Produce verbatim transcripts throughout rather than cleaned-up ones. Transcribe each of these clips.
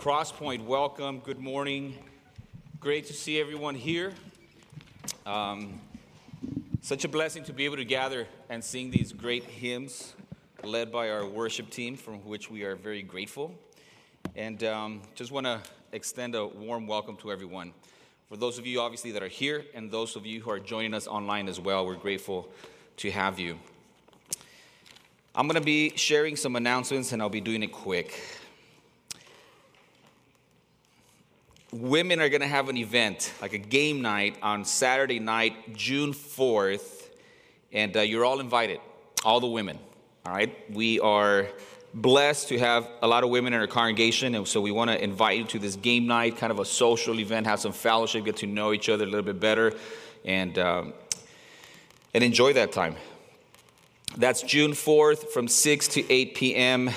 Crosspoint, welcome. Good morning. Great to see everyone here. Um, such a blessing to be able to gather and sing these great hymns led by our worship team, from which we are very grateful. And um, just want to extend a warm welcome to everyone. For those of you, obviously, that are here, and those of you who are joining us online as well, we're grateful to have you. I'm going to be sharing some announcements, and I'll be doing it quick. Women are going to have an event, like a game night, on Saturday night, June fourth, and uh, you're all invited, all the women, all right? We are blessed to have a lot of women in our congregation, and so we want to invite you to this game night, kind of a social event, have some fellowship, get to know each other a little bit better, and um, and enjoy that time. That's June fourth from six to eight p.m.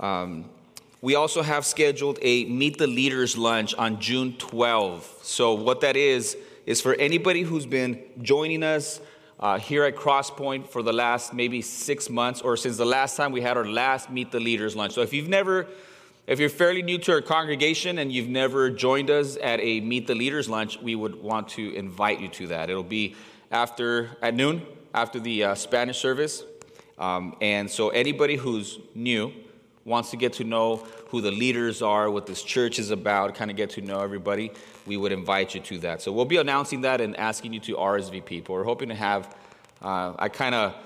Um We also have scheduled a Meet the Leaders lunch on June twelfth. So what that is, is for anybody who's been joining us uh, here at Crosspoint for the last maybe six months or since the last time we had our last Meet the Leaders lunch. So if you've never, if you're fairly new to our congregation and you've never joined us at a Meet the Leaders lunch, we would want to invite you to that. It'll be after, at noon, after the uh, Spanish service. Um, and so anybody who's new wants to get to know who the leaders are, what this church is about, kind of get to know everybody, we would invite you to that. So we'll be announcing that and asking you to R S V P. But we're hoping to have, uh, I kind of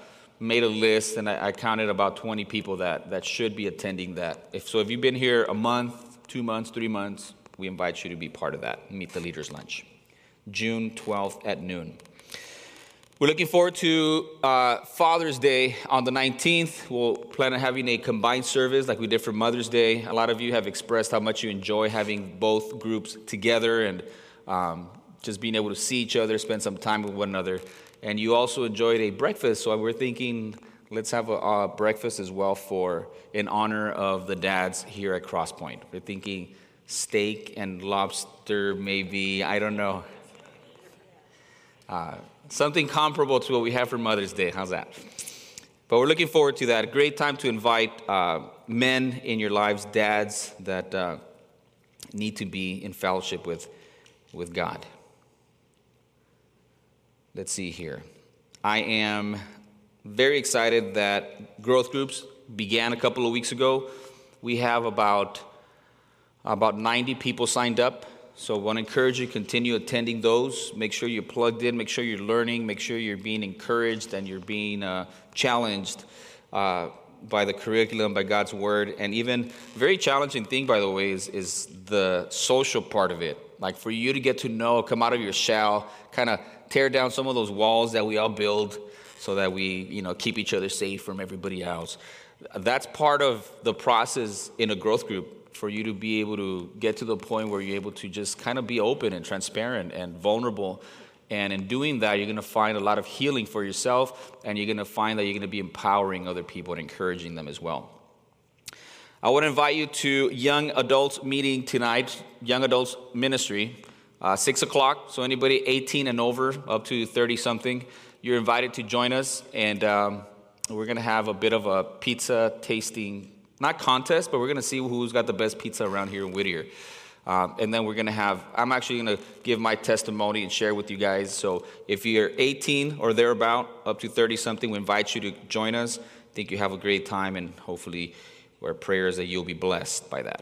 made a list, and I, I counted about twenty people that, that should be attending that. If so if you've been here a month, two months, three months, we invite you to be part of that. Meet the Leaders Lunch, June twelfth at noon. We're looking forward to uh, Father's Day on the nineteenth. We'll plan on having a combined service like we did for Mother's Day. A lot of you have expressed how much you enjoy having both groups together and um, just being able to see each other, spend some time with one another. And you also enjoyed a breakfast, so we're thinking let's have a uh, breakfast as well for in honor of the dads here at Crosspoint. We're thinking steak and lobster maybe, I don't know. Uh, Something comparable to what we have for Mother's Day. How's that? But we're looking forward to that. Great time to invite uh, men in your lives, dads that uh, need to be in fellowship with, with God. Let's see here. I am very excited that growth groups began a couple of weeks ago. We have about, about ninety people signed up. So I want to encourage you to continue attending those. Make sure you're plugged in. Make sure you're learning. Make sure you're being encouraged and you're being uh, challenged uh, by the curriculum, by God's Word. And even very challenging thing, by the way, is, is the social part of it. Like for you to get to know, come out of your shell, kind of tear down some of those walls that we all build so that we, you know, keep each other safe from everybody else. That's part of the process in a growth group, for you to be able to get to the point where you're able to just kind of be open and transparent and vulnerable. And in doing that, you're going to find a lot of healing for yourself, and you're going to find that you're going to be empowering other people and encouraging them as well. I want to invite you to Young Adults meeting tonight, Young Adults Ministry, uh, six o'clock. So anybody eighteen and over, up to thirty-something, you're invited to join us. And um, we're going to have a bit of a pizza tasting Not contest, but we're going to see who's got the best pizza around here in Whittier. Uh, and then we're going to have, I'm actually going to give my testimony and share with you guys. So if you're eighteen or thereabout, up to thirty-something, we invite you to join us. I think you have a great time, and hopefully our prayer is that you'll be blessed by that.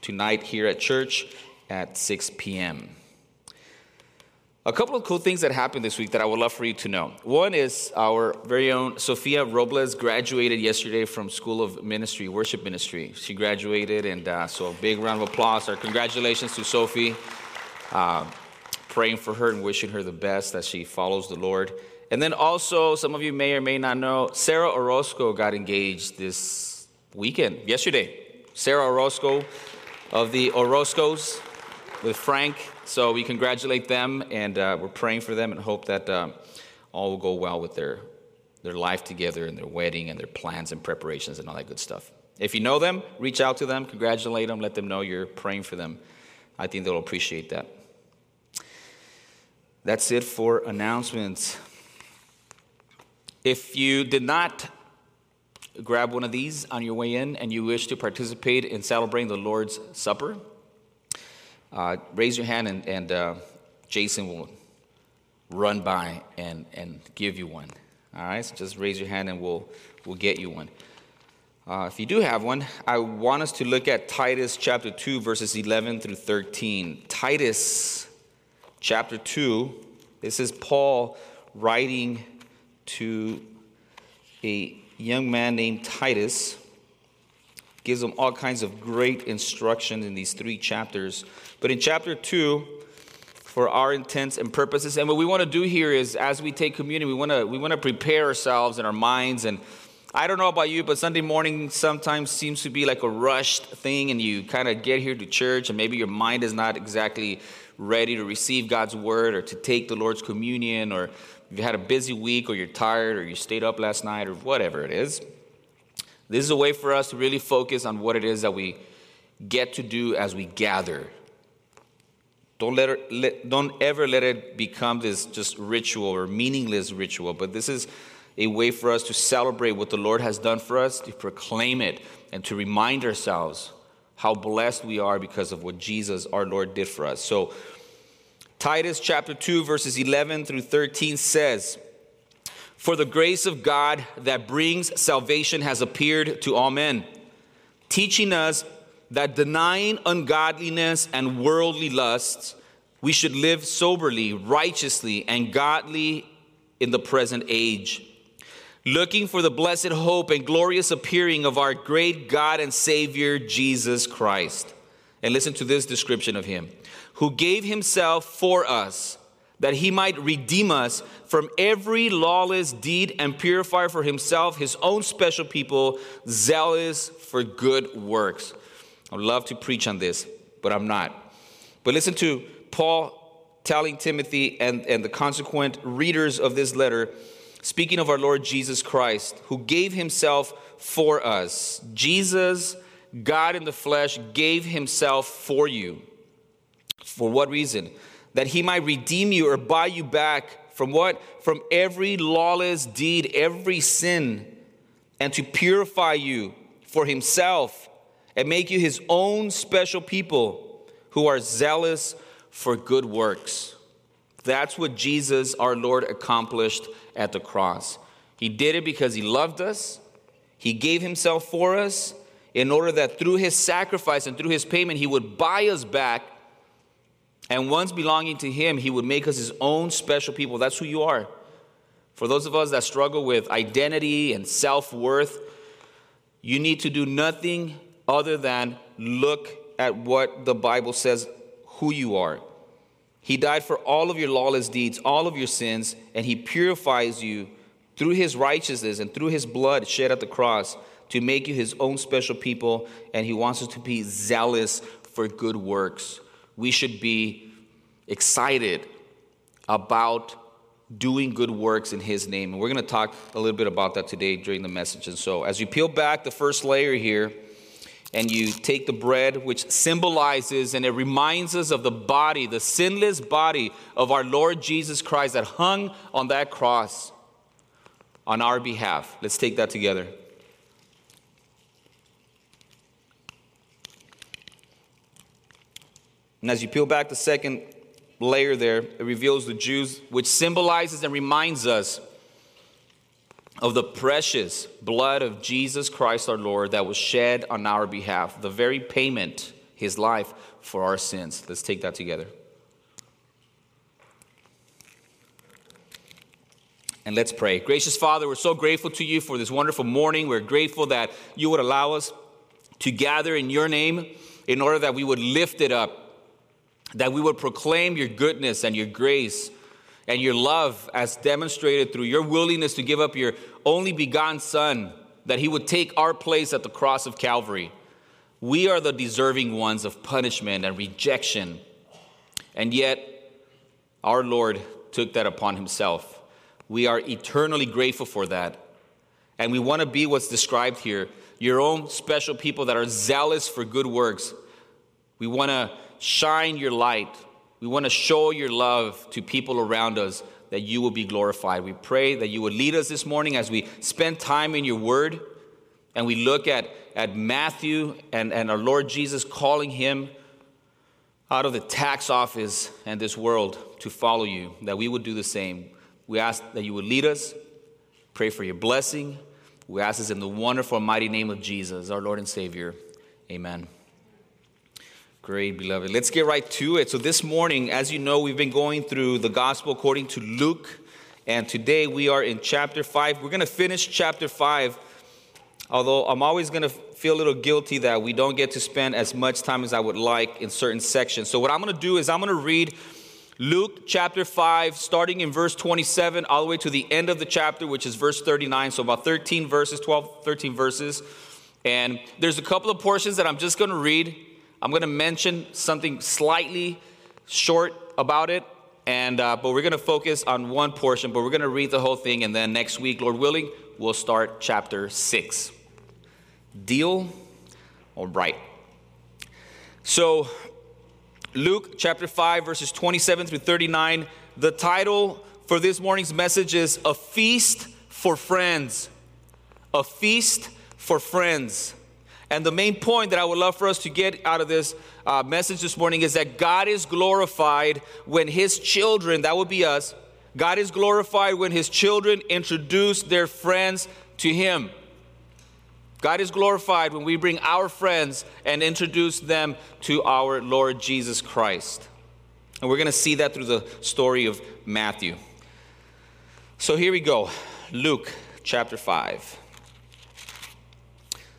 Tonight here at church at six p.m. A couple of cool things that happened this week that I would love for you to know. One is our very own Sophia Robles graduated yesterday from School of Ministry, Worship Ministry. She graduated, and uh, so a big round of applause. Our congratulations to Sophie. Uh, praying for her and wishing her the best as she follows the Lord. And then also, some of you may or may not know, Sarah Orozco got engaged this weekend, yesterday. Sarah Orozco of the Orozcos with Frank. So we congratulate them, and uh, we're praying for them and hope that um, all will go well with their their life together and their wedding and their plans and preparations and all that good stuff. If you know them, reach out to them, congratulate them, let them know you're praying for them. I think they'll appreciate that. That's it for announcements. If you did not grab one of these on your way in and you wish to participate in celebrating the Lord's Supper, uh, raise your hand and, and uh, Jason will run by and, and give you one. All right, so just raise your hand and we'll we'll get you one. Uh, if you do have one, I want us to look at Titus chapter two, verses eleven through thirteen. Titus chapter two, this is Paul writing to a young man named Titus. Gives him all kinds of great instruction in these three chapters. But in chapter two, for our intents and purposes, and what we want to do here is, as we take communion, we want to we want to prepare ourselves and our minds. And I don't know about you, but Sunday morning sometimes seems to be like a rushed thing, and you kind of get here to church, and maybe your mind is not exactly ready to receive God's word or to take the Lord's communion, or if you had a busy week, or you're tired, or you stayed up last night, or whatever it is. This is a way for us to really focus on what it is that we get to do as we gather. Don't let, it, let don't ever let it become this just ritual or meaningless ritual, but this is a way for us to celebrate what the Lord has done for us, to proclaim it, and to remind ourselves how blessed we are because of what Jesus, our Lord, did for us. So Titus chapter two, verses eleven through thirteen says, "For the grace of God that brings salvation has appeared to all men, teaching us that denying ungodliness and worldly lusts, we should live soberly, righteously, and godly in the present age, looking for the blessed hope and glorious appearing of our great God and Savior, Jesus Christ." And listen to this description of him. "Who gave himself for us, that he might redeem us from every lawless deed and purify for himself his own special people, zealous for good works." I would love to preach on this, but I'm not. But listen to Paul telling Timothy and, and the consequent readers of this letter, speaking of our Lord Jesus Christ, who gave himself for us. Jesus, God in the flesh, gave himself for you. For what reason? That he might redeem you or buy you back from what? From every lawless deed, every sin, and to purify you for himself and make you his own special people who are zealous for good works. That's what Jesus, our Lord, accomplished at the cross. He did it because he loved us. He gave himself for us in order that through his sacrifice and through his payment, he would buy us back. And once belonging to him, he would make us his own special people. That's who you are. For those of us that struggle with identity and self-worth, you need to do nothing other than look at what the Bible says who you are. He died for all of your lawless deeds, all of your sins, and he purifies you through his righteousness and through his blood shed at the cross to make you his own special people, and he wants us to be zealous for good works. We should be excited about doing good works in his name, and we're going to talk a little bit about that today during the message. And so as you peel back the first layer here, and you take the bread, which symbolizes and it reminds us of the body, the sinless body of our Lord Jesus Christ that hung on that cross on our behalf. Let's take that together. And as you peel back the second layer there, it reveals the juice, which symbolizes and reminds us of the precious blood of Jesus Christ our Lord that was shed on our behalf, the very payment, his life, for our sins. Let's take that together. And let's pray. Gracious Father, we're so grateful to you for this wonderful morning. We're grateful that you would allow us to gather in your name in order that we would lift it up, that we would proclaim your goodness and your grace and your love as demonstrated through your willingness to give up your only begotten Son, that he would take our place at the cross of Calvary. We are the deserving ones of punishment and rejection, and yet our Lord took that upon himself. We are eternally grateful for that, and we want to be what's described here, your own special people that are zealous for good works. We want to shine your light. We want to show your love to people around us, that you will be glorified. We pray that you would lead us this morning as we spend time in your word, and we look at, at Matthew and, and our Lord Jesus calling him out of the tax office and this world to follow you, that we would do the same. We ask that you would lead us, pray for your blessing. We ask this in the wonderful, mighty name of Jesus, our Lord and Savior. Amen. Great, beloved. Let's get right to it. So this morning, as you know, we've been going through the gospel according to Luke, and today we are in chapter five. We're going to finish chapter five, although I'm always going to feel a little guilty that we don't get to spend as much time as I would like in certain sections. So what I'm going to do is I'm going to read Luke chapter five, starting in verse twenty-seven, all the way to the end of the chapter, which is verse thirty-nine. So about thirteen verses, twelve, thirteen verses. And there's a couple of portions that I'm just going to read. I'm going to mention something slightly short about it, and uh, but we're going to focus on one portion, but we're going to read the whole thing, and then next week, Lord willing, we'll start chapter six. Deal? All right. So Luke chapter five, verses twenty-seven through thirty-nine. The title for this morning's message is A Feast for Friends. A Feast for Friends. And the main point that I would love for us to get out of this uh, message this morning is that God is glorified when his children, that would be us, God is glorified when his children introduce their friends to him. God is glorified when we bring our friends and introduce them to our Lord Jesus Christ. And we're going to see that through the story of Matthew. So here we go. Luke chapter five,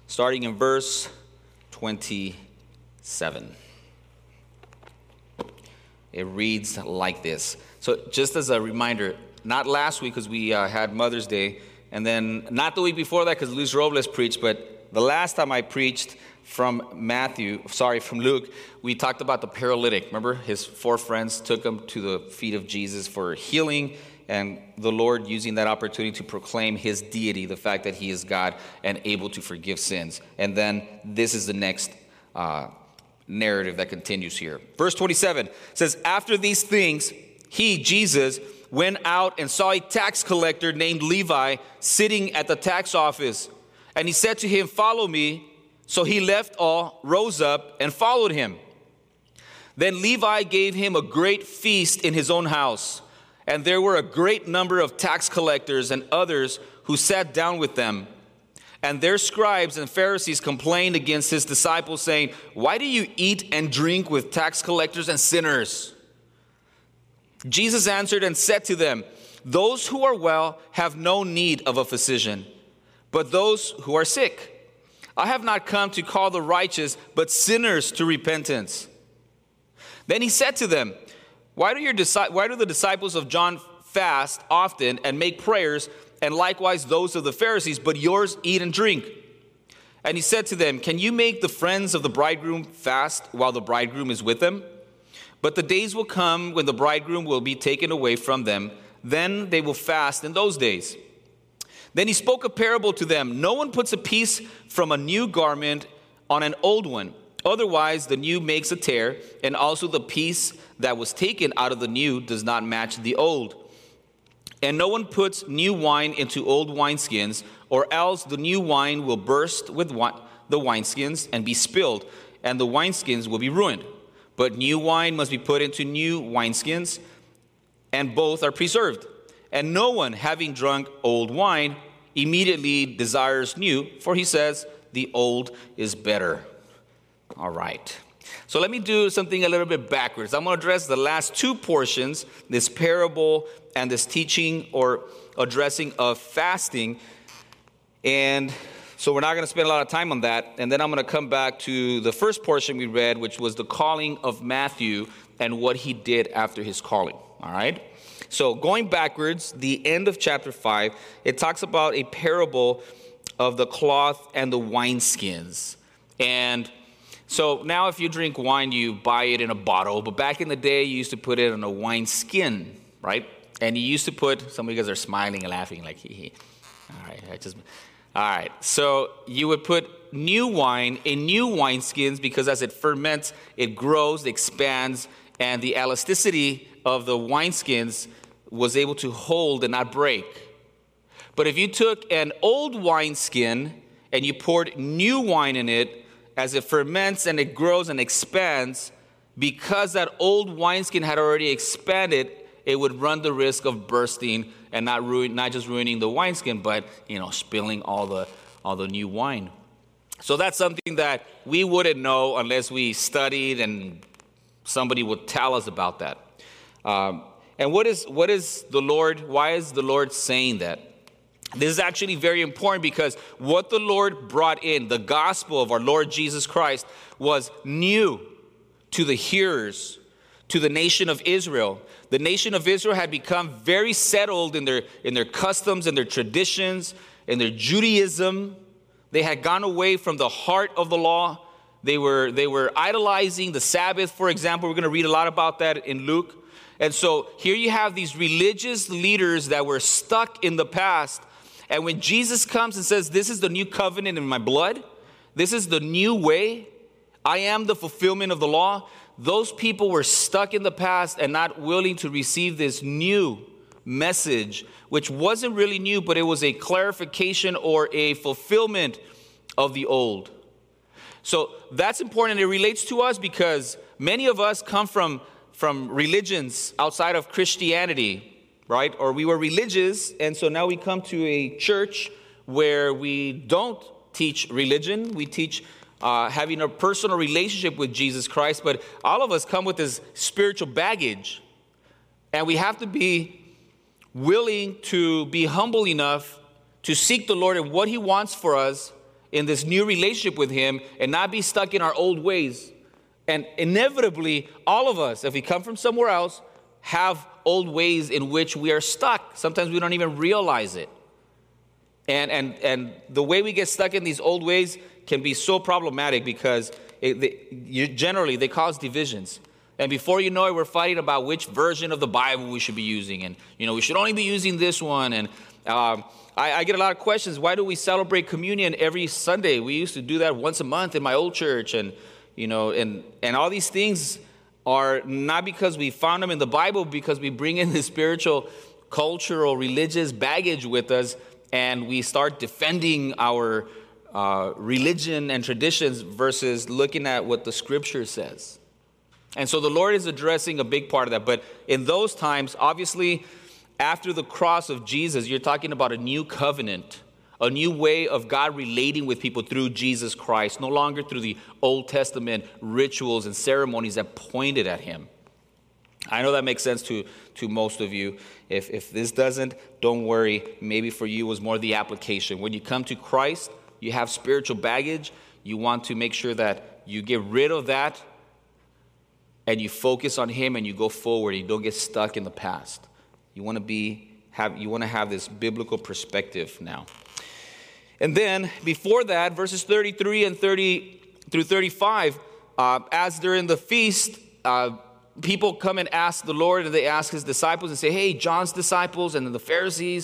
starting in verse twenty-seven. It reads like this. So just as a reminder, not last week because we uh, had Mother's Day, and then not the week before that because Luis Robles preached, but the last time I preached from Matthew, sorry, from Luke, we talked about the paralytic. Remember, his four friends took him to the feet of Jesus for healing, and the Lord using that opportunity to proclaim his deity, the fact that he is God and able to forgive sins. And then this is the next uh, narrative that continues here. Verse twenty-seven says, after these things, he, Jesus, went out and saw a tax collector named Levi sitting at the tax office. And he said to him, follow me. So he left all, rose up, and followed him. Then Levi gave him a great feast in his own house. And there were a great number of tax collectors and others who sat down with them. And their scribes and Pharisees complained against his disciples, saying, why do you eat and drink with tax collectors and sinners? Jesus answered and said to them, those who are well have no need of a physician, but those who are sick. I have not come to call the righteous, but sinners to repentance. Then he said to them, Why do your why do the disciples of John fast often and make prayers, and likewise those of the Pharisees, but yours eat and drink? And he said to them, can you make the friends of the bridegroom fast while the bridegroom is with them? But the days will come when the bridegroom will be taken away from them. Then they will fast in those days. Then he spoke a parable to them. No one puts a piece from a new garment on an old one. Otherwise, the new makes a tear, and also the piece that was taken out of the new does not match the old. And no one puts new wine into old wineskins, or else the new wine will burst with wine, the wineskins and be spilled, and the wineskins will be ruined. But new wine must be put into new wineskins, and both are preserved. And no one, having drunk old wine, immediately desires new, for he says, the old is better. All right. So let me do something a little bit backwards. I'm going to address the last two portions, this parable and this teaching or addressing of fasting. And so we're not going to spend a lot of time on that. And then I'm going to come back to the first portion we read, which was the calling of Matthew and what he did after his calling. All right. So going backwards, the end of chapter five, it talks about a parable of the cloth and the wineskins. And so now if you drink wine, you buy it in a bottle. But back in the day, you used to put it on a wine skin, right? And you used to put, some of you guys are smiling and laughing like, hee hee. All right, I just, all right. So you would put new wine in new wineskins because as it ferments, it grows, it expands, and the elasticity of the wineskins was able to hold and not break. But if you took an old wineskin and you poured new wine in it as it ferments and it grows and expands, because that old wineskin had already expanded, it would run the risk of bursting and not ruin, not just ruining the wineskin, but, you know, spilling all the all the new wine. So that's something that we wouldn't know unless we studied and somebody would tell us about that. Um, and what is what is the Lord? Why is the Lord saying that? This is actually very important, because what the Lord brought in, the gospel of our Lord Jesus Christ, was new to the hearers, to the nation of Israel. The nation of Israel had become very settled in their in their customs and their traditions and their Judaism. They had gone away from the heart of the law. They were they were idolizing the Sabbath, for example. We're going to read a lot about that in Luke. And so here you have these religious leaders that were stuck in the past. And when Jesus comes and says, "This is the new covenant in my blood. This is the new way. I am the fulfillment of the law," those people were stuck in the past and not willing to receive this new message, which wasn't really new, but it was a clarification or a fulfillment of the old. So that's important, and it relates to us, because many of us come from, from religions outside of Christianity, right? Or we were religious, and so now we come to a church where we don't teach religion. We teach Uh, having a personal relationship with Jesus Christ, but all of us come with this spiritual baggage, and we have to be willing to be humble enough to seek the Lord and what He wants for us in this new relationship with Him, and not be stuck in our old ways. And inevitably, all of us, if we come from somewhere else, have old ways in which we are stuck. Sometimes we don't even realize it. And and and the way we get stuck in these old ways can be so problematic, because it, they, you, generally they cause divisions. And before you know it, we're fighting about which version of the Bible we should be using. And, you know, we should only be using this one. And um, I, I get a lot of questions. Why do we celebrate communion every Sunday? We used to do that once a month in my old church. And, you know, and, and all these things are not because we found them in the Bible, because we bring in this spiritual, cultural, religious baggage with us. And we start defending our uh, religion and traditions versus looking at what the Scripture says. And so the Lord is addressing a big part of that. But in those times, obviously, after the cross of Jesus, you're talking about a new covenant, a new way of God relating with people through Jesus Christ, no longer through the Old Testament rituals and ceremonies that pointed at Him. I know that makes sense to, to most of you. If if this doesn't, don't worry. Maybe for you it was more the application. When you come to Christ, you have spiritual baggage. You want to make sure that you get rid of that and you focus on Him and you go forward. You don't get stuck in the past. You want to be have you want to have this biblical perspective now. And then before that, verses thirty-three and thirty through thirty-five, uh, as they're in the feast, uh, people come and ask the Lord, and they ask His disciples and say, "Hey, John's disciples and the Pharisees,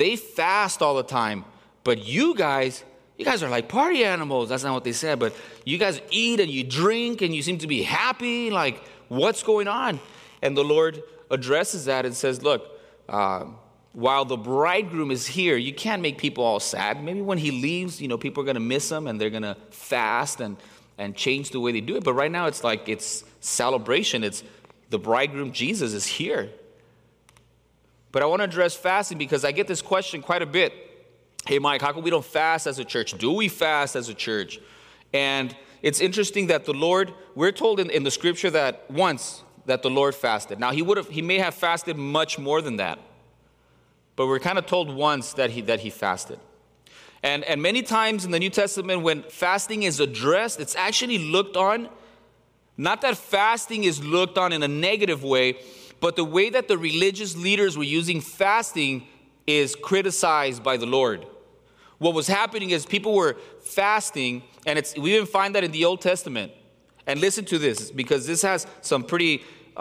they fast all the time. But you guys, you guys are like party animals." That's not what they said. "But you guys eat and you drink and you seem to be happy. Like, what's going on?" And the Lord addresses that and says, look, uh, while the bridegroom is here, you can't make people all sad. Maybe when He leaves, you know, people are going to miss Him and they're going to fast and and change the way they do it. But right now it's like it's celebration. It's the bridegroom Jesus is here. But I want to address fasting, because I get this question quite a bit. "Hey, Mike, how come we don't fast as a church? Do we fast as a church?" And it's interesting that the Lord, we're told in, in the Scripture that once that the Lord fasted. Now, he would have, he may have fasted much more than that, but we're kind of told once that he that he fasted. And and many times in the New Testament, when fasting is addressed, it's actually looked on. Not that fasting is looked on in a negative way, but the way that the religious leaders were using fasting is criticized by the Lord. What was happening is people were fasting, and it's we even find that in the Old Testament. And listen to this, because this has some pretty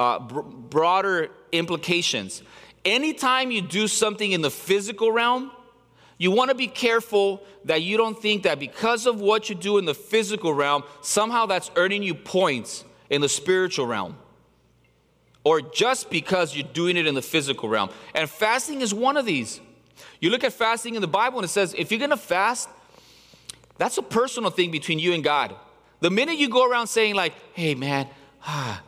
uh, br- broader implications. Anytime you do something in the physical realm, you want to be careful that you don't think that because of what you do in the physical realm, somehow that's earning you points in the spiritual realm, or just because you're doing it in the physical realm. And fasting is one of these. You look at fasting in the Bible, and it says, if you're going to fast, That's a personal thing between you and God. The minute you go around saying like, hey, man, ah.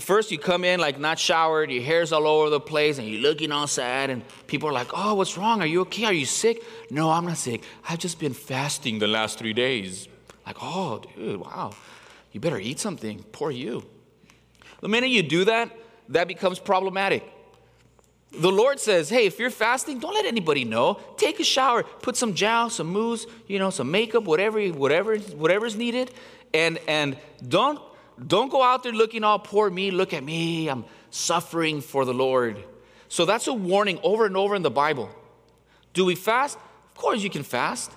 First you come in like not showered, your hair's all over the place, and you're looking all sad, and people are like, oh, what's wrong? Are you okay? Are you sick? No, I'm not sick. I've just been fasting the last three days. Like, oh, dude, wow. You better eat something. Poor you. The minute you do that, that becomes problematic. The Lord says, hey, if you're fasting, don't let anybody know. Take a shower. Put some gel, some mousse, you know, some makeup, whatever, whatever, whatever's needed. And and don't don't go out there looking all, poor me, look at me, I'm suffering for the Lord. So that's a warning over and over in the Bible. Do we fast? Of course you can fast.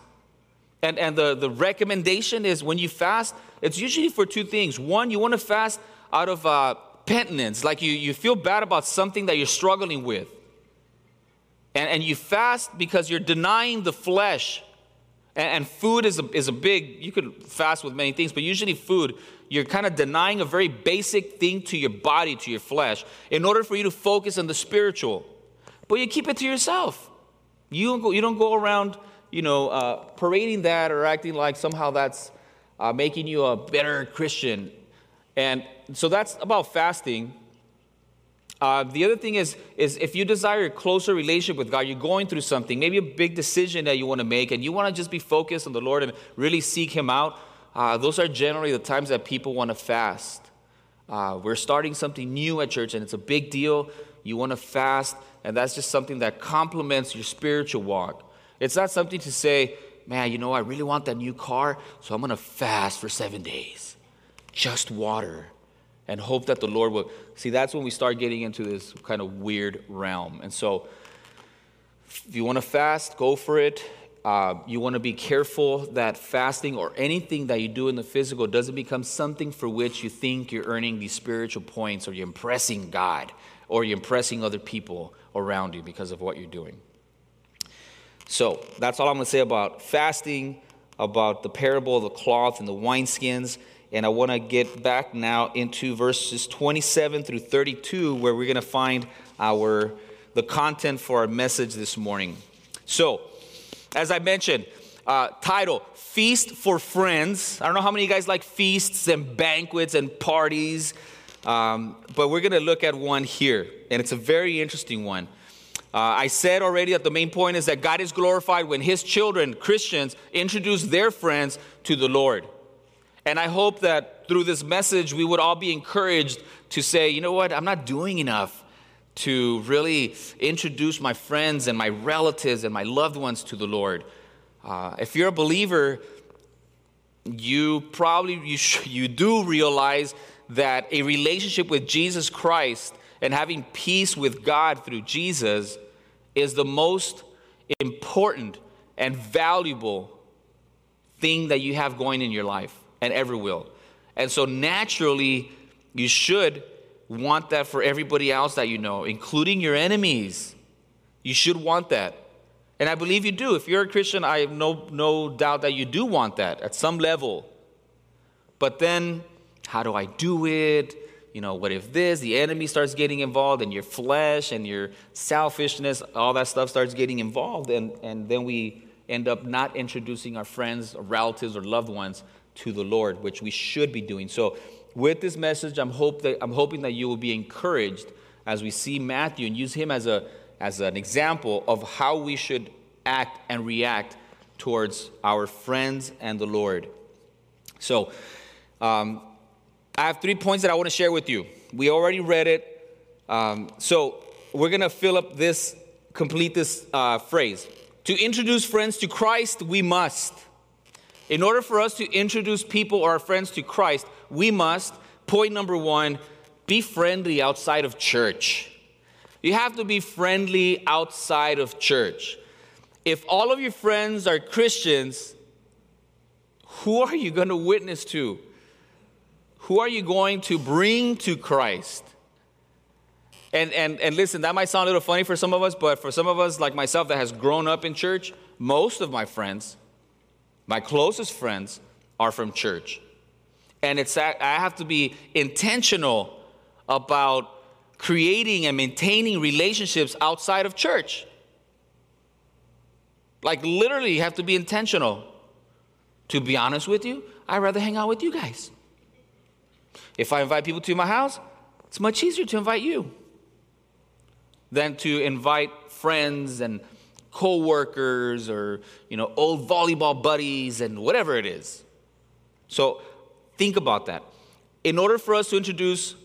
And and the, the recommendation is when you fast, it's usually for two things. One, you want to fast out of uh penitence, like you, you feel bad about something that you're struggling with. And and you fast because you're denying the flesh. And, and food is a, is a big, you could fast with many things, but usually food, you're kind of denying a very basic thing to your body, to your flesh, in order for you to focus on the spiritual. But you keep it to yourself. You don't go, you don't go around, you know, uh, parading that or acting like somehow that's uh, making you a better Christian. And so that's about fasting. Uh, the other thing is, is if you desire a closer relationship with God, you're going through something, maybe a big decision that you want to make, and you want to just be focused on the Lord and really seek Him out, uh, those are generally the times that people want to fast. Uh, we're starting something new at church, and it's a big deal. You want to fast, and that's just something that complements your spiritual walk. It's not something to say, man, you know, I really want that new car, so I'm going to fast for seven days. Just water, and hope that the Lord will. See, that's when we start getting into this kind of weird realm. And so if you want to fast, go for it. Uh, you want to be careful that fasting or anything that you do in the physical doesn't become something for which you think you're earning these spiritual points, or you're impressing God, or you're impressing other people around you because of what you're doing. So that's all I'm going to say about fasting, about the parable of the cloth and the wineskins. And I want to get back now into verses twenty-seven through thirty-two, where we're going to find our the content for our message this morning. So, as I mentioned, uh, title, Feast for Friends. I don't know how many of you guys like feasts and banquets and parties, um, but we're going to look at one here, and it's a very interesting one. Uh, I said already that the main point is that God is glorified when His children, Christians, introduce their friends to the Lord. And I hope that through this message, we would all be encouraged to say, you know what, I'm not doing enough to really introduce my friends and my relatives and my loved ones to the Lord. Uh, if you're a believer, you probably, you, sh- you do realize that a relationship with Jesus Christ and having peace with God through Jesus is the most important and valuable thing that you have going in your life. And ever will. And so naturally, you should want that for everybody else that you know, including your enemies. You should want that. And I believe you do. If you're a Christian, I have no, no doubt that you do want that at some level. But then, how do I do it? You know, what if this? The enemy starts getting involved, and your flesh and your selfishness, all that stuff starts getting involved. And, and then we end up not introducing our friends or relatives or loved ones to the Lord, which we should be doing. So with this message, I'm hope that I'm hoping that you will be encouraged as we see Matthew and use him as a as an example of how we should act and react towards our friends and the Lord. So um, I have three points that I want to share with you. We already read it. Um, so we're going to fill up this, complete this uh, phrase. To introduce friends to Christ, we must. In order for us to introduce people or our friends to Christ, we must, point number one, be friendly outside of church. You have to be friendly outside of church. If all of your friends are Christians, who are you going to witness to? Who are you going to bring to Christ? And and and listen, that might sound a little funny for some of us, but for some of us, like myself, that has grown up in church, most of my friends, my closest friends, are from church. And it's I have to be intentional about creating and maintaining relationships outside of church. Like literally, you have to be intentional. To be honest with you, I'd rather hang out with you guys. If I invite people to my house, it's much easier to invite you than to invite friends and co-workers or, you know, old volleyball buddies and whatever it is. So think about that. In order for us to introduce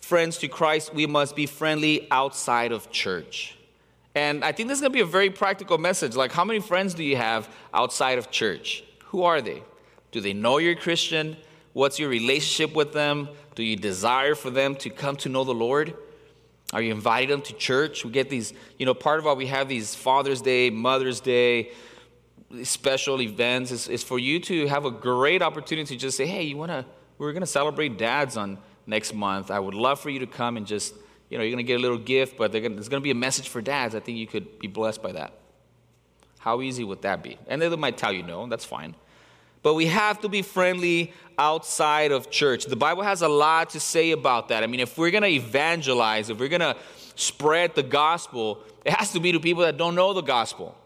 friends to Christ, we must be friendly outside of church. And I think this is going to be a very practical message. Like, how many friends do you have outside of church? Who are they? Do they know you're a Christian? What's your relationship with them? Do you desire for them to come to know the Lord? Are you inviting them to church? We get these, you know, part of why we have these Father's Day, Mother's Day, special events is, is for you to have a great opportunity to just say, hey, you want to, we're going to celebrate dads on next month. I would love for you to come and just, you know, you're going to get a little gift, but they're gonna, there's going to be a message for dads. I think you could be blessed by that. How easy would that be? And they might tell you no, that's fine. But we have to be friendly outside of church. The Bible has a lot to say about that. I mean, if we're going to evangelize, if we're going to spread the gospel, it has to be to people that don't know the gospel.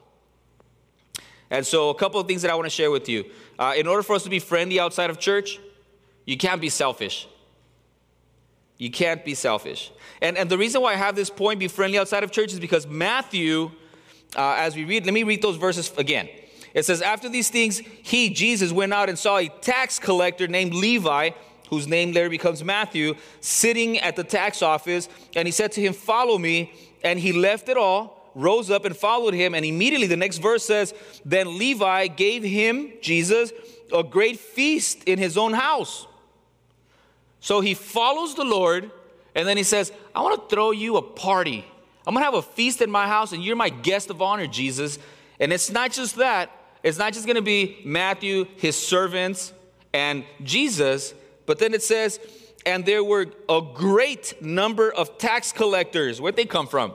And so a couple of things that I want to share with you. Uh, in order for us to be friendly outside of church, you can't be selfish. You can't be selfish. And, and the reason why I have this point, be friendly outside of church, is because Matthew, uh, as we read, let me read those verses again. It says, after these things, he, Jesus, went out and saw a tax collector named Levi, whose name later becomes Matthew, sitting at the tax office. And he said to him, follow me. And he left it all, rose up and followed him. And immediately the next verse says, then Levi gave him, Jesus, a great feast in his own house. So he follows the Lord. And then he says, I want to throw you a party. I'm going to have a feast in my house, and you're my guest of honor, Jesus. And it's not just that. It's not just going to be Matthew, his servants, and Jesus, but then it says, and there were a great number of tax collectors. Where'd they come from?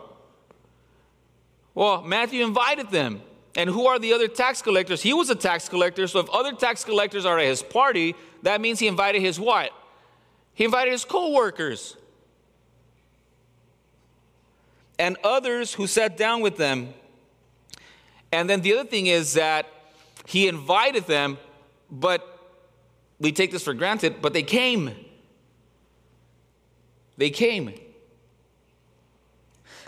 Well, Matthew invited them. And who are the other tax collectors? He was a tax collector, so if other tax collectors are at his party, that means he invited his what? He invited his co-workers. And others who sat down with them. And then the other thing is that he invited them, but we take this for granted, but they came. They came.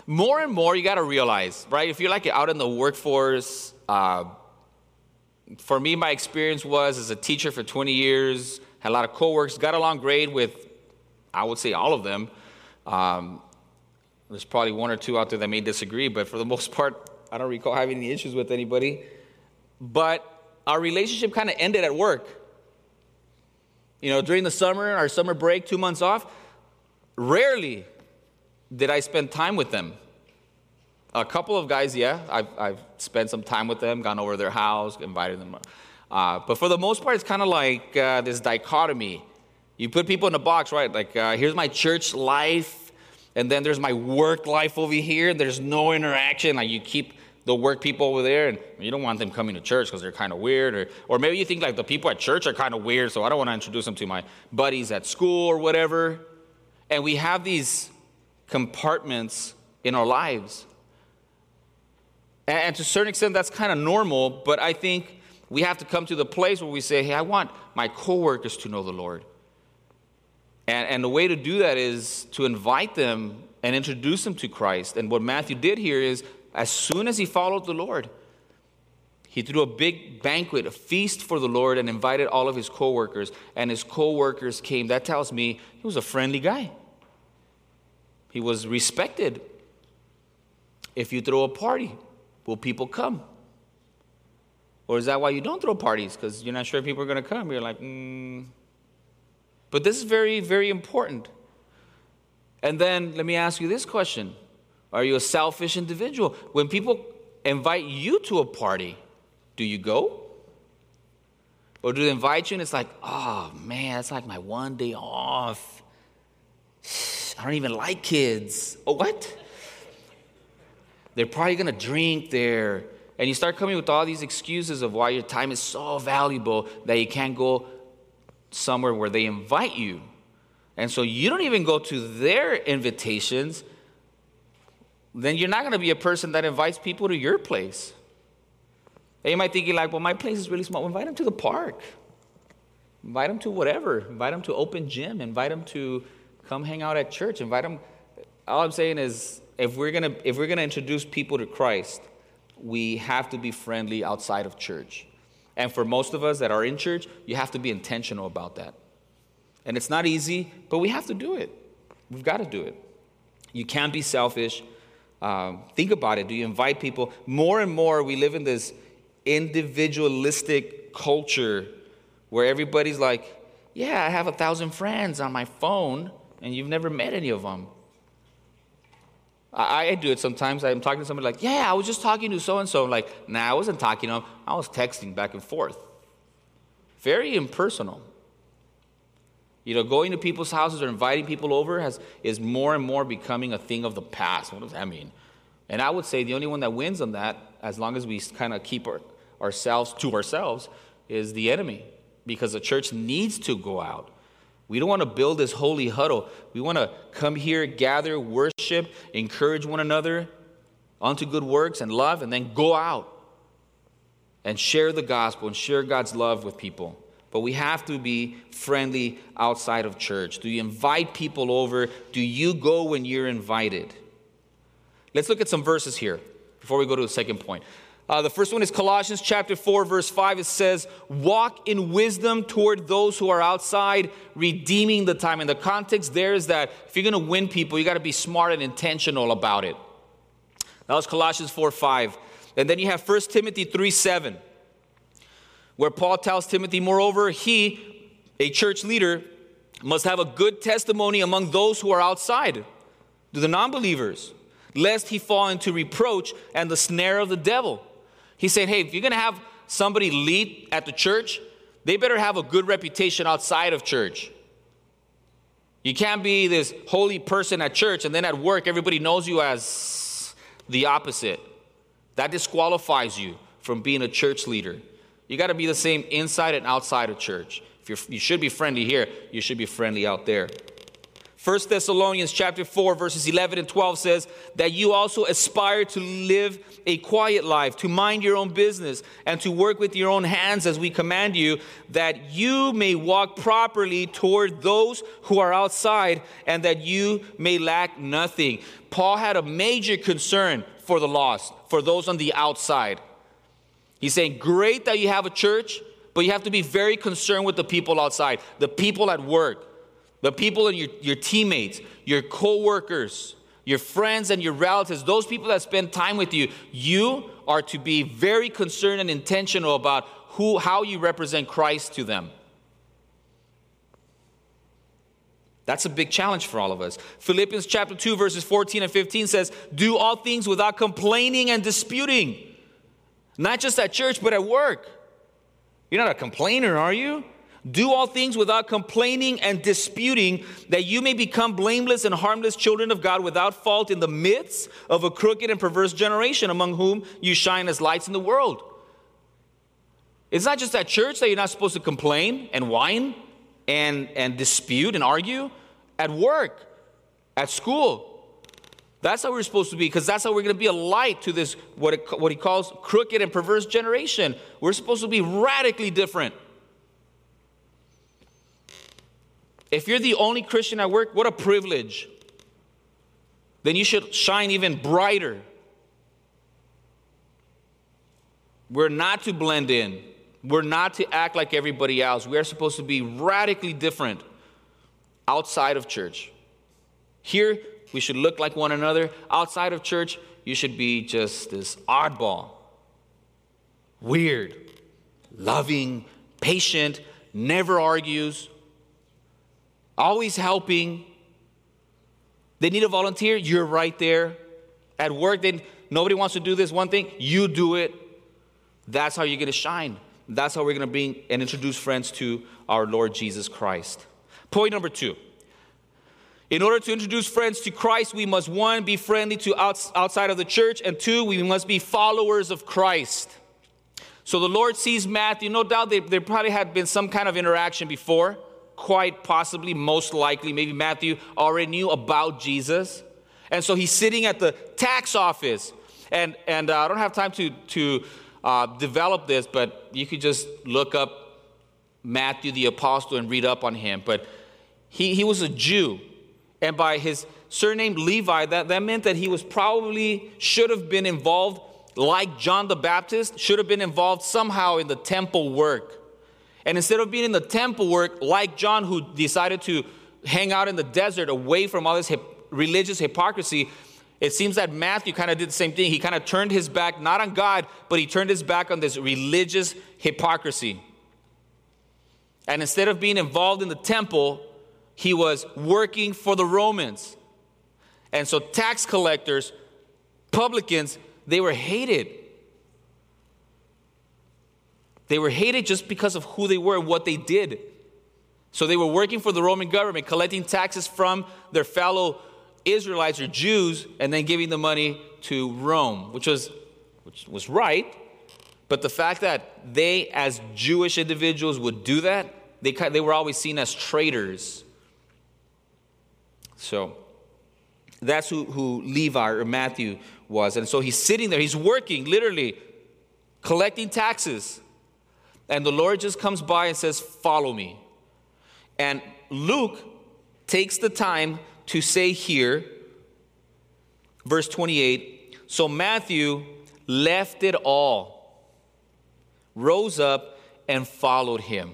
More and more, you got to realize, right? If you're like out in the workforce, uh, for me, my experience was as a teacher for twenty years, had a lot of coworkers, got along great with, I would say, all of them. Um, there's probably one or two out there that may disagree, but for the most part, I don't recall having any issues with anybody, but our relationship kind of ended at work. You know, during the summer, our summer break, two months off, rarely did I spend time with them. A couple of guys, yeah, I've, I've spent some time with them, gone over to their house, invited them. Uh, but for the most part, it's kind of like uh, this dichotomy. You put people in a box, right? Like, uh, here's my church life, and then there's my work life over here. There's no interaction. Like, you keep the work people over there, and you don't want them coming to church because they're kind of weird. Or or maybe you think, like, the people at church are kind of weird, so I don't want to introduce them to my buddies at school or whatever. And we have these compartments in our lives. And, and to a certain extent, that's kind of normal, but I think we have to come to the place where we say, hey, I want my coworkers to know the Lord. And, and the way to do that is to invite them and introduce them to Christ. And what Matthew did here is, as soon as he followed the Lord, he threw a big banquet, a feast for the Lord, and invited all of his co-workers. And his co-workers came. That tells me he was a friendly guy. He was respected. If you throw a party, will people come? Or is that why you don't throw parties? Because you're not sure if people are going to come. You're like, hmm. But this is very, very important. And then let me ask you this question. Are you a selfish individual? When people invite you to a party, do you go? Or do they invite you and it's like, oh, man, that's like my one day off. I don't even like kids. Oh, what? They're probably going to drink there. And you start coming with all these excuses of why your time is so valuable that you can't go somewhere where they invite you. And so you don't even go to their invitations. Then you're not going to be a person that invites people to your place. And you might think, like, well, my place is really small. Well, invite them to the park. Invite them to whatever. Invite them to open gym. Invite them to come hang out at church. Invite them. All I'm saying is, if we're gonna if we're gonna introduce people to Christ, we have to be friendly outside of church. And for most of us that are in church, you have to be intentional about that. And it's not easy, but we have to do it. We've got to do it. You can't be selfish. Um, think about it. Do you invite people? More and more, we live in this individualistic culture where everybody's like, yeah, I have a thousand friends on my phone, and you've never met any of them. I, I do it sometimes. I'm talking to somebody like, yeah, I was just talking to so-and-so. I'm like, nah, I wasn't talking to him. I was texting back and forth. Very impersonal. You know, going to people's houses or inviting people over has is more and more becoming a thing of the past. What does that mean? And I would say the only one that wins on that, as long as we kind of keep our, ourselves to ourselves, is the enemy. Because the church needs to go out. We don't want to build this holy huddle. We want to come here, gather, worship, encourage one another unto good works and love, and then go out and share the gospel and share God's love with people. But we have to be friendly outside of church. Do you invite people over? Do you go when you're invited? Let's look at some verses here before we go to the second point. Uh, the first one is Colossians chapter four, verse five. It says, walk in wisdom toward those who are outside, redeeming the time. And the context there is that if you're going to win people, you got to be smart and intentional about it. That was Colossians four five. And then you have First Timothy three seven. Where Paul tells Timothy, moreover, he, a church leader, must have a good testimony among those who are outside, to the non-believers, lest he fall into reproach and the snare of the devil. He said, hey, if you're going to have somebody lead at the church, they better have a good reputation outside of church. You can't be this holy person at church and then at work everybody knows you as the opposite. That disqualifies you from being a church leader. You got to be the same inside and outside of church. If you're, you should be friendly here, you should be friendly out there. First Thessalonians chapter four, verses eleven and twelve says that you also aspire to live a quiet life, to mind your own business, and to work with your own hands as we command you, that you may walk properly toward those who are outside and that you may lack nothing. Paul had a major concern for the lost, for those on the outside. He's saying, great that you have a church, but you have to be very concerned with the people outside, the people at work, the people and your, your teammates, your co-workers, your friends and your relatives, those people that spend time with you. You are to be very concerned and intentional about who, how you represent Christ to them. That's a big challenge for all of us. Philippians chapter two, verses fourteen and fifteen says, do all things without complaining and disputing. Not just at church, but at work. You're not a complainer, are you? Do all things without complaining and disputing, that you may become blameless and harmless children of God without fault in the midst of a crooked and perverse generation, among whom you shine as lights in the world. It's not just at church that you're not supposed to complain and whine and, and dispute and argue. At work, at school. That's how we're supposed to be, because that's how we're going to be a light to this, what it, what he calls crooked and perverse generation. We're supposed to be radically different. If you're the only Christian at work, what a privilege. Then you should shine even brighter. We're not to blend in. We're not to act like everybody else. We are supposed to be radically different outside of church. Here, we should look like one another. Outside of church, you should be just this oddball, weird, loving, patient, never argues, always helping. They need a volunteer, you're right there. At work, they, nobody wants to do this one thing, you do it. That's how you're going to shine. That's how we're going to bring and introduce friends to our Lord Jesus Christ. Point number two. In order to introduce friends to Christ, we must, one, be friendly to outs- outside of the church, and two, we must be followers of Christ. So the Lord sees Matthew. No doubt they, they probably had been some kind of interaction before, quite possibly, most likely. Maybe Matthew already knew about Jesus. And so he's sitting at the tax office. And, and uh, I don't have time to, to uh, develop this, but you could just look up Matthew the Apostle and read up on him. But he, he was a Jew, and by his surname Levi, that, that meant that he was probably, should have been involved, like John the Baptist, should have been involved somehow in the temple work. And instead of being in the temple work, like John, who decided to hang out in the desert away from all this hip, religious hypocrisy, it seems that Matthew kind of did the same thing. He kind of turned his back, not on God, but he turned his back on this religious hypocrisy. And instead of being involved in the temple, he was working for the Romans. And so tax collectors, publicans, they were hated. They were hated just because of who they were and what they did. So they were working for the Roman government, collecting taxes from their fellow Israelites or Jews, and then giving the money to Rome, which was which was right. But the fact that they, as Jewish individuals, would do that, they they were always seen as traitors. So that's who, who Levi or Matthew was. And so he's sitting there, he's working, literally, collecting taxes. And the Lord just comes by and says, "Follow me." And Luke takes the time to say here, verse twenty-eight, "So Matthew left it all, rose up, and followed him."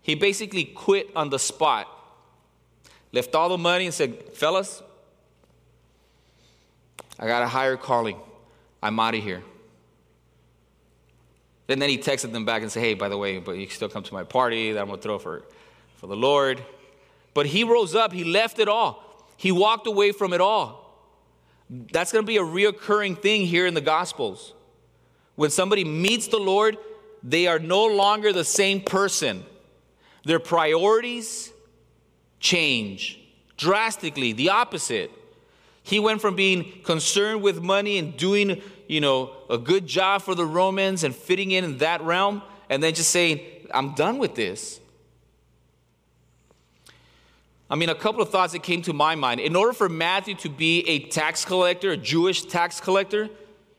He basically quit on the spot. Left all the money and said, "Fellas, I got a higher calling. I'm out of here." And then he texted them back and said, "Hey, by the way, but you can still come to my party that I'm going to throw for, for the Lord." But he rose up. He left it all. He walked away from it all. That's going to be a reoccurring thing here in the Gospels. When somebody meets the Lord, they are no longer the same person. Their priorities change drastically, the opposite. He went from being concerned with money and doing, you know, a good job for the Romans and fitting in in that realm, and then just saying, "I'm done with this." I mean, a couple of thoughts that came to my mind. In order for Matthew to be a tax collector, a Jewish tax collector,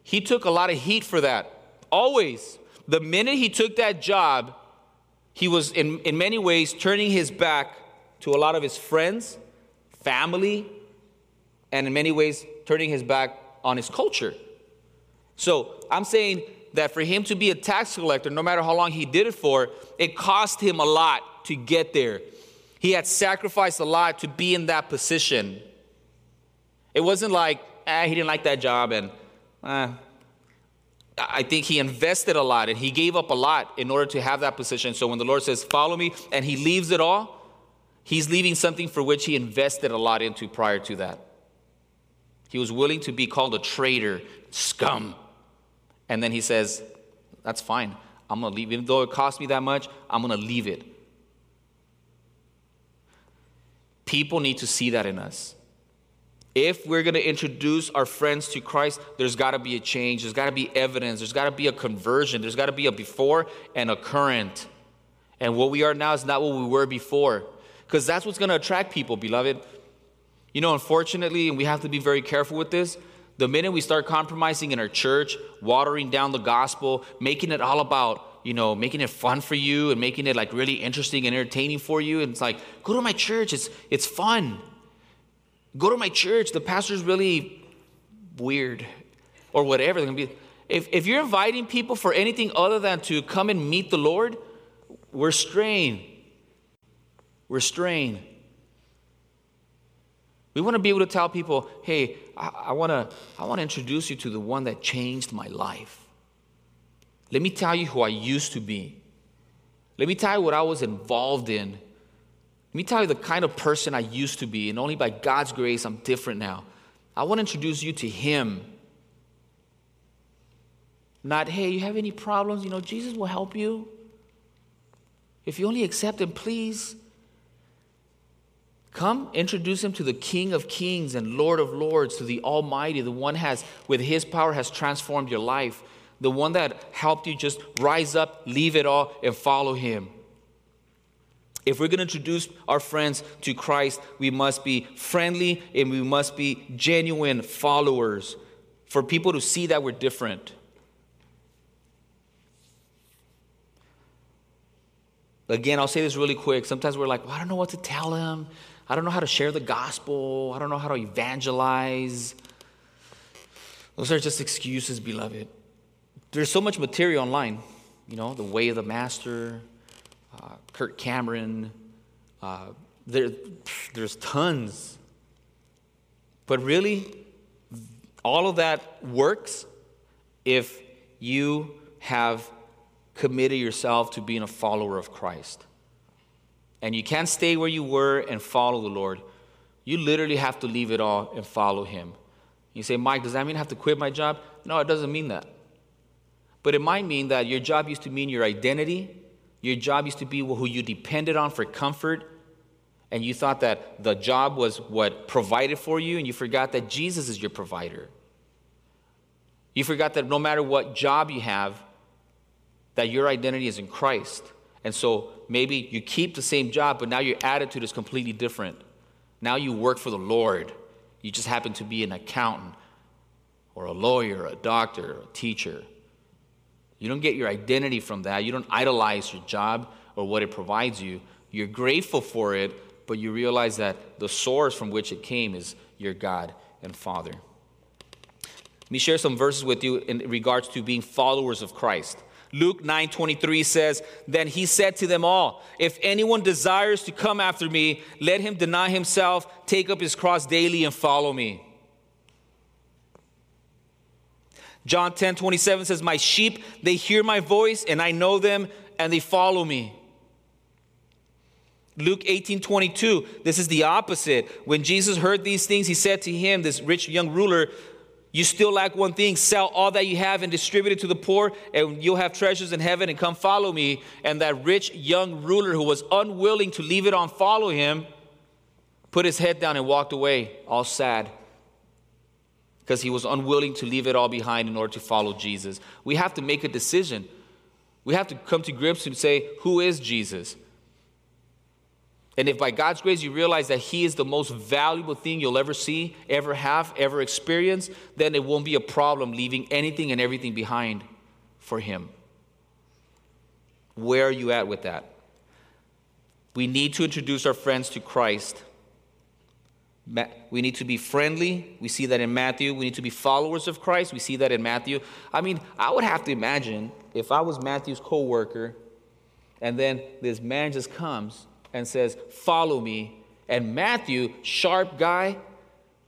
he took a lot of heat for that. Always. The minute he took that job, he was in, in many ways turning his back to a lot of his friends, family, and in many ways turning his back on his culture. So I'm saying that for him to be a tax collector, no matter how long he did it for, it cost him a lot to get there. He had sacrificed a lot to be in that position. It wasn't like, ah, he didn't like that job, and ah. I think he invested a lot, and he gave up a lot in order to have that position. So when the Lord says, "Follow me," and he leaves it all, he's leaving something for which he invested a lot into prior to that. He was willing to be called a traitor, scum. And then he says, "That's fine. I'm going to leave. Even though it cost me that much, I'm going to leave it." People need to see that in us. If we're going to introduce our friends to Christ, there's got to be a change. There's got to be evidence. There's got to be a conversion. There's got to be a before and a current. And what we are now is not what we were before. Because that's what's going to attract people, beloved. You know, unfortunately, and we have to be very careful with this, the minute we start compromising in our church, watering down the gospel, making it all about, you know, making it fun for you and making it like really interesting and entertaining for you. And it's like, go to my church. It's it's fun. Go to my church. The pastor's really weird or whatever. They're gonna be. If, if you're inviting people for anything other than to come and meet the Lord, we're straying. We're straying. We want to be able to tell people, "Hey, I, I want to I want to introduce you to the one that changed my life. Let me tell you who I used to be. Let me tell you what I was involved in. Let me tell you the kind of person I used to be, and only by God's grace I'm different now. I want to introduce you to him." Not, "Hey, you have any problems? You know, Jesus will help you. If you only accept him, please." Come, introduce him to the King of Kings and Lord of Lords, to the Almighty, the one has, with his power has transformed your life, the one that helped you just rise up, leave it all, and follow him. If we're going to introduce our friends to Christ, we must be friendly and we must be genuine followers for people to see that we're different. Again, I'll say this really quick. Sometimes we're like, well, I don't know what to tell him. I don't know how to share the gospel. I don't know how to evangelize. Those are just excuses, beloved. There's so much material online. You know, The Way of the Master, uh, Kirk Cameron. Uh, there, there's tons. But really, all of that works if you have committed yourself to being a follower of Christ. And you can't stay where you were and follow the Lord. You literally have to leave it all and follow him. You say, Mike, does that mean I have to quit my job? No, it doesn't mean that. But it might mean that your job used to mean your identity. Your job used to be who you depended on for comfort. And you thought that the job was what provided for you, and you forgot that Jesus is your provider. You forgot that no matter what job you have, that your identity is in Christ. And so maybe you keep the same job, but now your attitude is completely different. Now you work for the Lord. You just happen to be an accountant or a lawyer, or a doctor, or a teacher. You don't get your identity from that. You don't idolize your job or what it provides you. You're grateful for it, but you realize that the source from which it came is your God and Father. Let me share some verses with you in regards to being followers of Christ. Luke nine twenty-three says, Then he said to them all, If anyone desires to come after me, let him deny himself, take up his cross daily, and follow me. John ten twenty-seven says, My sheep, they hear my voice, and I know them, and they follow me. Luke eighteen twenty-two, this is the opposite. When Jesus heard these things, he said to him, this rich young ruler, You still lack one thing. Sell all that you have and distribute it to the poor, and you'll have treasures in heaven, and come follow me. And that rich young ruler who was unwilling to leave it on, follow him, put his head down and walked away, all sad, because he was unwilling to leave it all behind in order to follow Jesus. We have to make a decision. We have to come to grips and say, who is Jesus? And if by God's grace you realize that he is the most valuable thing you'll ever see, ever have, ever experience, then it won't be a problem leaving anything and everything behind for him. Where are you at with that? We need to introduce our friends to Christ. We need to be friendly. We see that in Matthew. We need to be followers of Christ. We see that in Matthew. I mean, I would have to imagine if I was Matthew's co-worker and then this man just comes and says, follow me. And Matthew, sharp guy,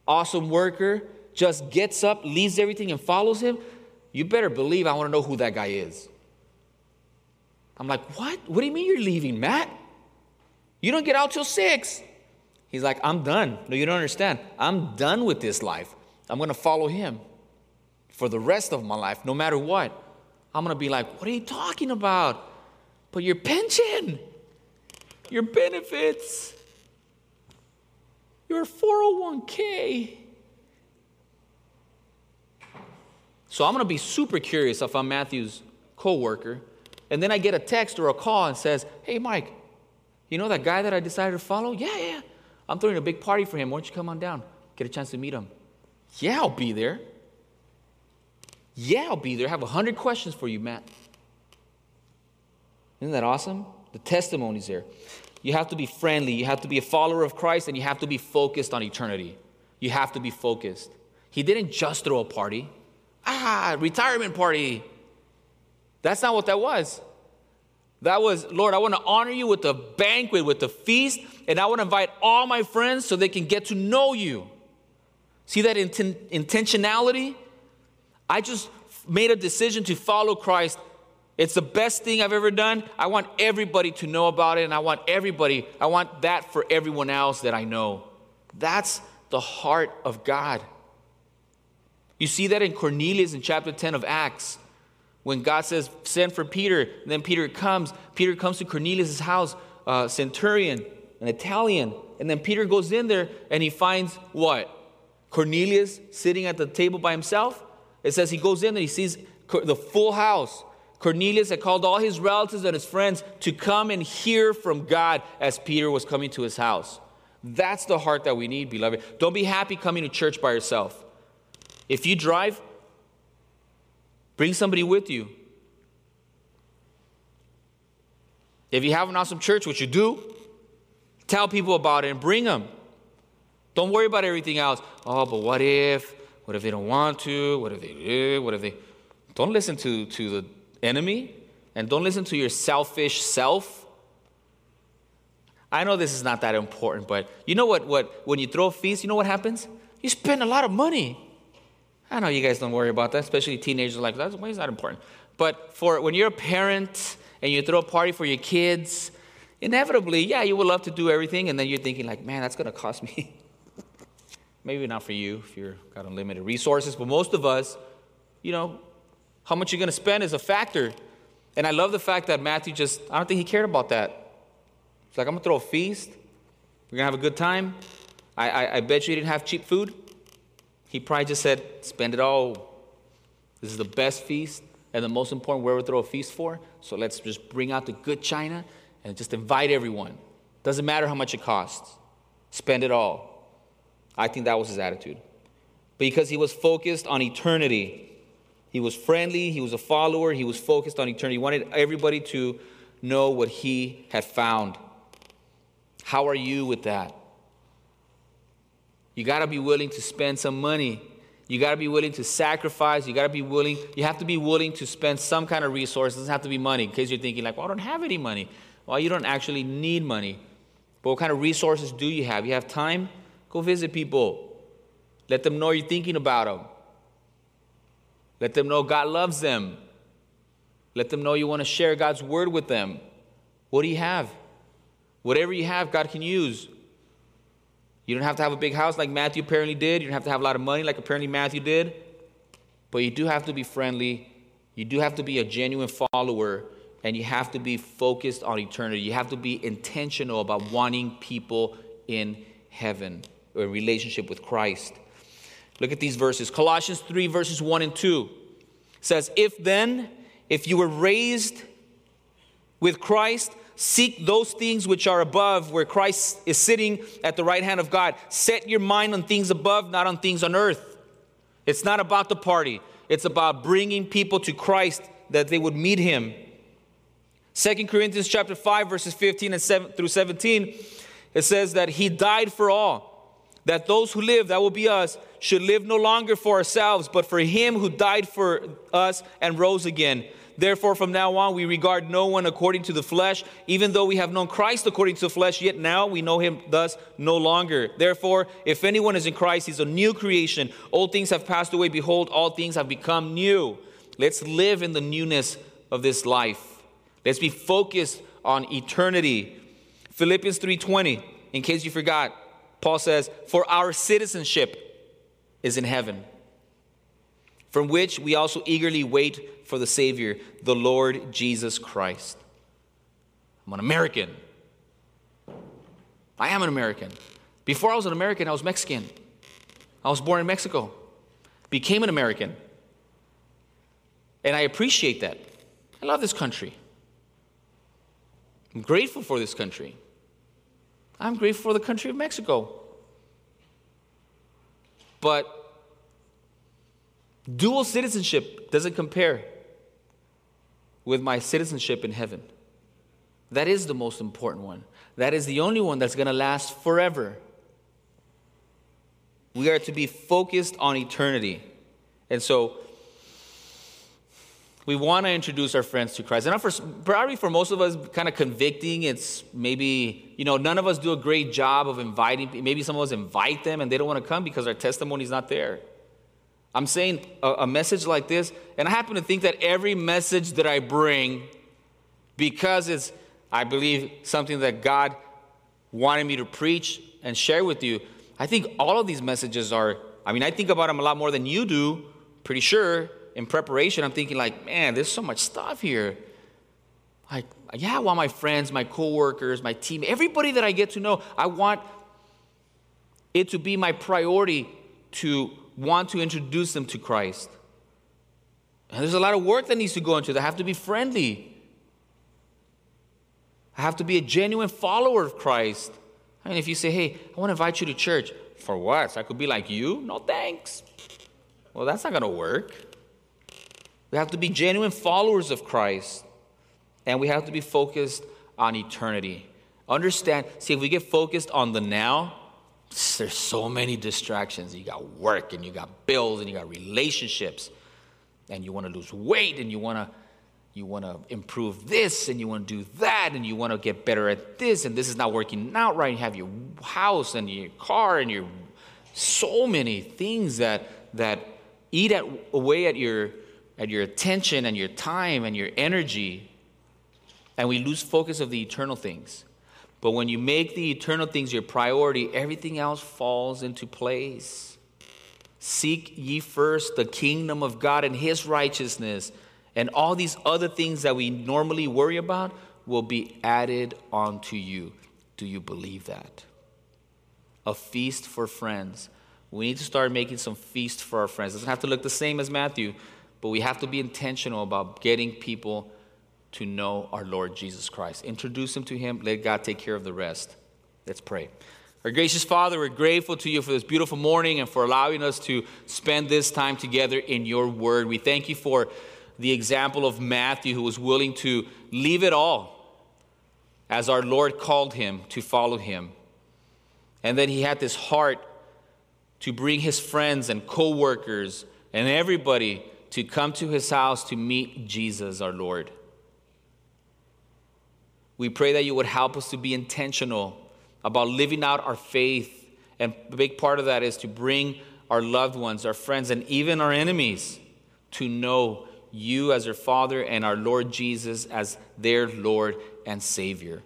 awesome worker, just gets up, leaves everything, and follows him. You better believe I want to know who that guy is. I'm like, what? What do you mean you're leaving, Matt? You don't get out till six. He's like, I'm done. No, you don't understand. I'm done with this life. I'm going to follow him for the rest of my life, no matter what. I'm going to be like, what are you talking about? But your pension, your benefits, your four oh one k. So I'm going to be super curious if I'm Matthew's co-worker. And then I get a text or a call and says, hey, Mike, you know that guy that I decided to follow? Yeah, yeah. I'm throwing a big party for him. Why don't you come on down? Get a chance to meet him. Yeah, I'll be there. Yeah, I'll be there. I have one hundred questions for you, Matt. Isn't that awesome? The testimony's there. You have to be friendly. You have to be a follower of Christ, and you have to be focused on eternity. You have to be focused. He didn't just throw a party. Ah, retirement party. That's not what that was. That was, Lord, I want to honor you with a banquet, with a feast, and I want to invite all my friends so they can get to know you. See that inten- intentionality? I just made a decision to follow Christ. It's the best thing I've ever done. I want everybody to know about it, and I want everybody, I want that for everyone else that I know. That's the heart of God. You see that in Cornelius in chapter ten of Acts, when God says, send for Peter, and then Peter comes. Peter comes to Cornelius' house, uh, centurion, an Italian, and then Peter goes in there, and he finds what? Cornelius sitting at the table by himself. It says he goes in and he sees the full house. Cornelius had called all his relatives and his friends to come and hear from God as Peter was coming to his house. That's the heart that we need, beloved. Don't be happy coming to church by yourself. If you drive, bring somebody with you. If you have an awesome church, which you do, tell people about it and bring them. Don't worry about everything else. Oh, but what if? What if they don't want to? What if they do? What if they... Don't listen to, to the enemy, and don't listen to your selfish self. I know this is not that important, but you know what, what when you throw fees, you know what happens? You spend a lot of money. I know you guys don't worry about that, especially teenagers are like, that's why is that important? But for when you're a parent and you throw a party for your kids, inevitably, yeah, you would love to do everything, and then you're thinking like, man, that's going to cost me. Maybe not for you if you've got unlimited resources, but most of us, you know, how much you're going to spend is a factor. And I love the fact that Matthew just, I don't think he cared about that. It's like, I'm going to throw a feast. We're going to have a good time. I, I, I bet you didn't have cheap food. He probably just said, spend it all. This is the best feast and the most important we're going to throw a feast for. So let's just bring out the good china and just invite everyone. Doesn't matter how much it costs. Spend it all. I think that was his attitude. Because he was focused on eternity. He was friendly, he was a follower, he was focused on eternity. He wanted everybody to know what he had found. How are you with that? You got to be willing to spend some money. You got to be willing to sacrifice. You got to be willing, you have to be willing to spend some kind of resource. It doesn't have to be money, in case you're thinking like, well, I don't have any money. Well, you don't actually need money. But what kind of resources do you have? You have time? Go visit people. Let them know you're thinking about them. Let them know God loves them. Let them know you want to share God's word with them. What do you have? Whatever you have, God can use. You don't have to have a big house like Matthew apparently did. You don't have to have a lot of money like apparently Matthew did. But you do have to be friendly. You do have to be a genuine follower. And you have to be focused on eternity. You have to be intentional about wanting people in heaven or in relationship with Christ. Look at these verses. Colossians three, verses one and two says, if then, if you were raised with Christ, seek those things which are above, where Christ is sitting at the right hand of God. Set your mind on things above, not on things on earth. It's not about the party. It's about bringing people to Christ that they would meet him. Second Corinthians chapter five, verses fifteen and seven through seventeen, it says that he died for all, that those who live, that will be us, should live no longer for ourselves, but for him who died for us and rose again. Therefore, from now on, we regard no one according to the flesh, even though we have known Christ according to the flesh, yet now we know him thus no longer. Therefore, if anyone is in Christ, he's a new creation. Old things have passed away. Behold, all things have become new. Let's live in the newness of this life. Let's be focused on eternity. Philippians three twenty, in case you forgot. Paul says, for our citizenship is in heaven, from which we also eagerly wait for the Savior, the Lord Jesus Christ. I'm an American. I am an American. Before I was an American, I was Mexican. I was born in Mexico, became an American. And I appreciate that. I love this country. I'm grateful for this country. I'm grateful for the country of Mexico. But dual citizenship doesn't compare with my citizenship in heaven. That is the most important one. That is the only one that's going to last forever. We are to be focused on eternity. And so we want to introduce our friends to Christ. And for, probably for most of us, kind of convicting, it's maybe, you know, none of us do a great job of inviting. Maybe some of us invite them and they don't want to come because our testimony is not there. I'm saying a, a message like this, and I happen to think that every message that I bring, because it's, I believe, something that God wanted me to preach and share with you, I think all of these messages are, I mean, I think about them a lot more than you do, pretty sure. In preparation, I'm thinking like, man, there's so much stuff here. Like, yeah, I want my friends, my coworkers, my team, everybody that I get to know. I want it to be my priority to want to introduce them to Christ. And there's a lot of work that needs to go into that. I have to be friendly. I have to be a genuine follower of Christ. I mean, if you say, hey, I want to invite you to church. For what? So I could be like you? No, thanks. Well, that's not going to work. We have to be genuine followers of Christ, and we have to be focused on eternity. Understand, see, if we get focused on the now, there's so many distractions. You got work, and you got bills, and you got relationships, and you want to lose weight, and you want to you want to improve this, and you want to do that, and you want to get better at this, and this is not working out right. You have your house and your car and your so many things that that eat at, away at your at your attention and your time and your energy, and we lose focus of the eternal things. But when you make the eternal things your priority, everything else falls into place. Seek ye first the kingdom of God and his righteousness, and all these other things that we normally worry about will be added onto you. Do you believe that? A feast for friends. We need to start making some feasts for our friends. It doesn't have to look the same as Matthew, but we have to be intentional about getting people to know our Lord Jesus Christ. Introduce them to him. Let God take care of the rest. Let's pray. Our gracious Father, we're grateful to you for this beautiful morning and for allowing us to spend this time together in your word. We thank you for the example of Matthew, who was willing to leave it all as our Lord called him to follow him. And then he had this heart to bring his friends and co-workers and everybody to come to his house to meet Jesus, our Lord. We pray that you would help us to be intentional about living out our faith. And a big part of that is to bring our loved ones, our friends, and even our enemies to know you as their Father and our Lord Jesus as their Lord and Savior.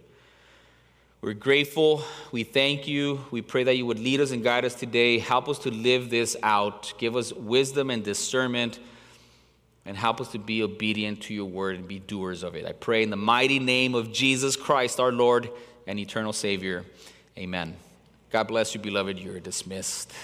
We're grateful. We thank you. We pray that you would lead us and guide us today. Help us to live this out. Give us wisdom and discernment, and help us to be obedient to your word and be doers of it. I pray in the mighty name of Jesus Christ, our Lord and eternal Savior. Amen. God bless you, beloved. You're dismissed.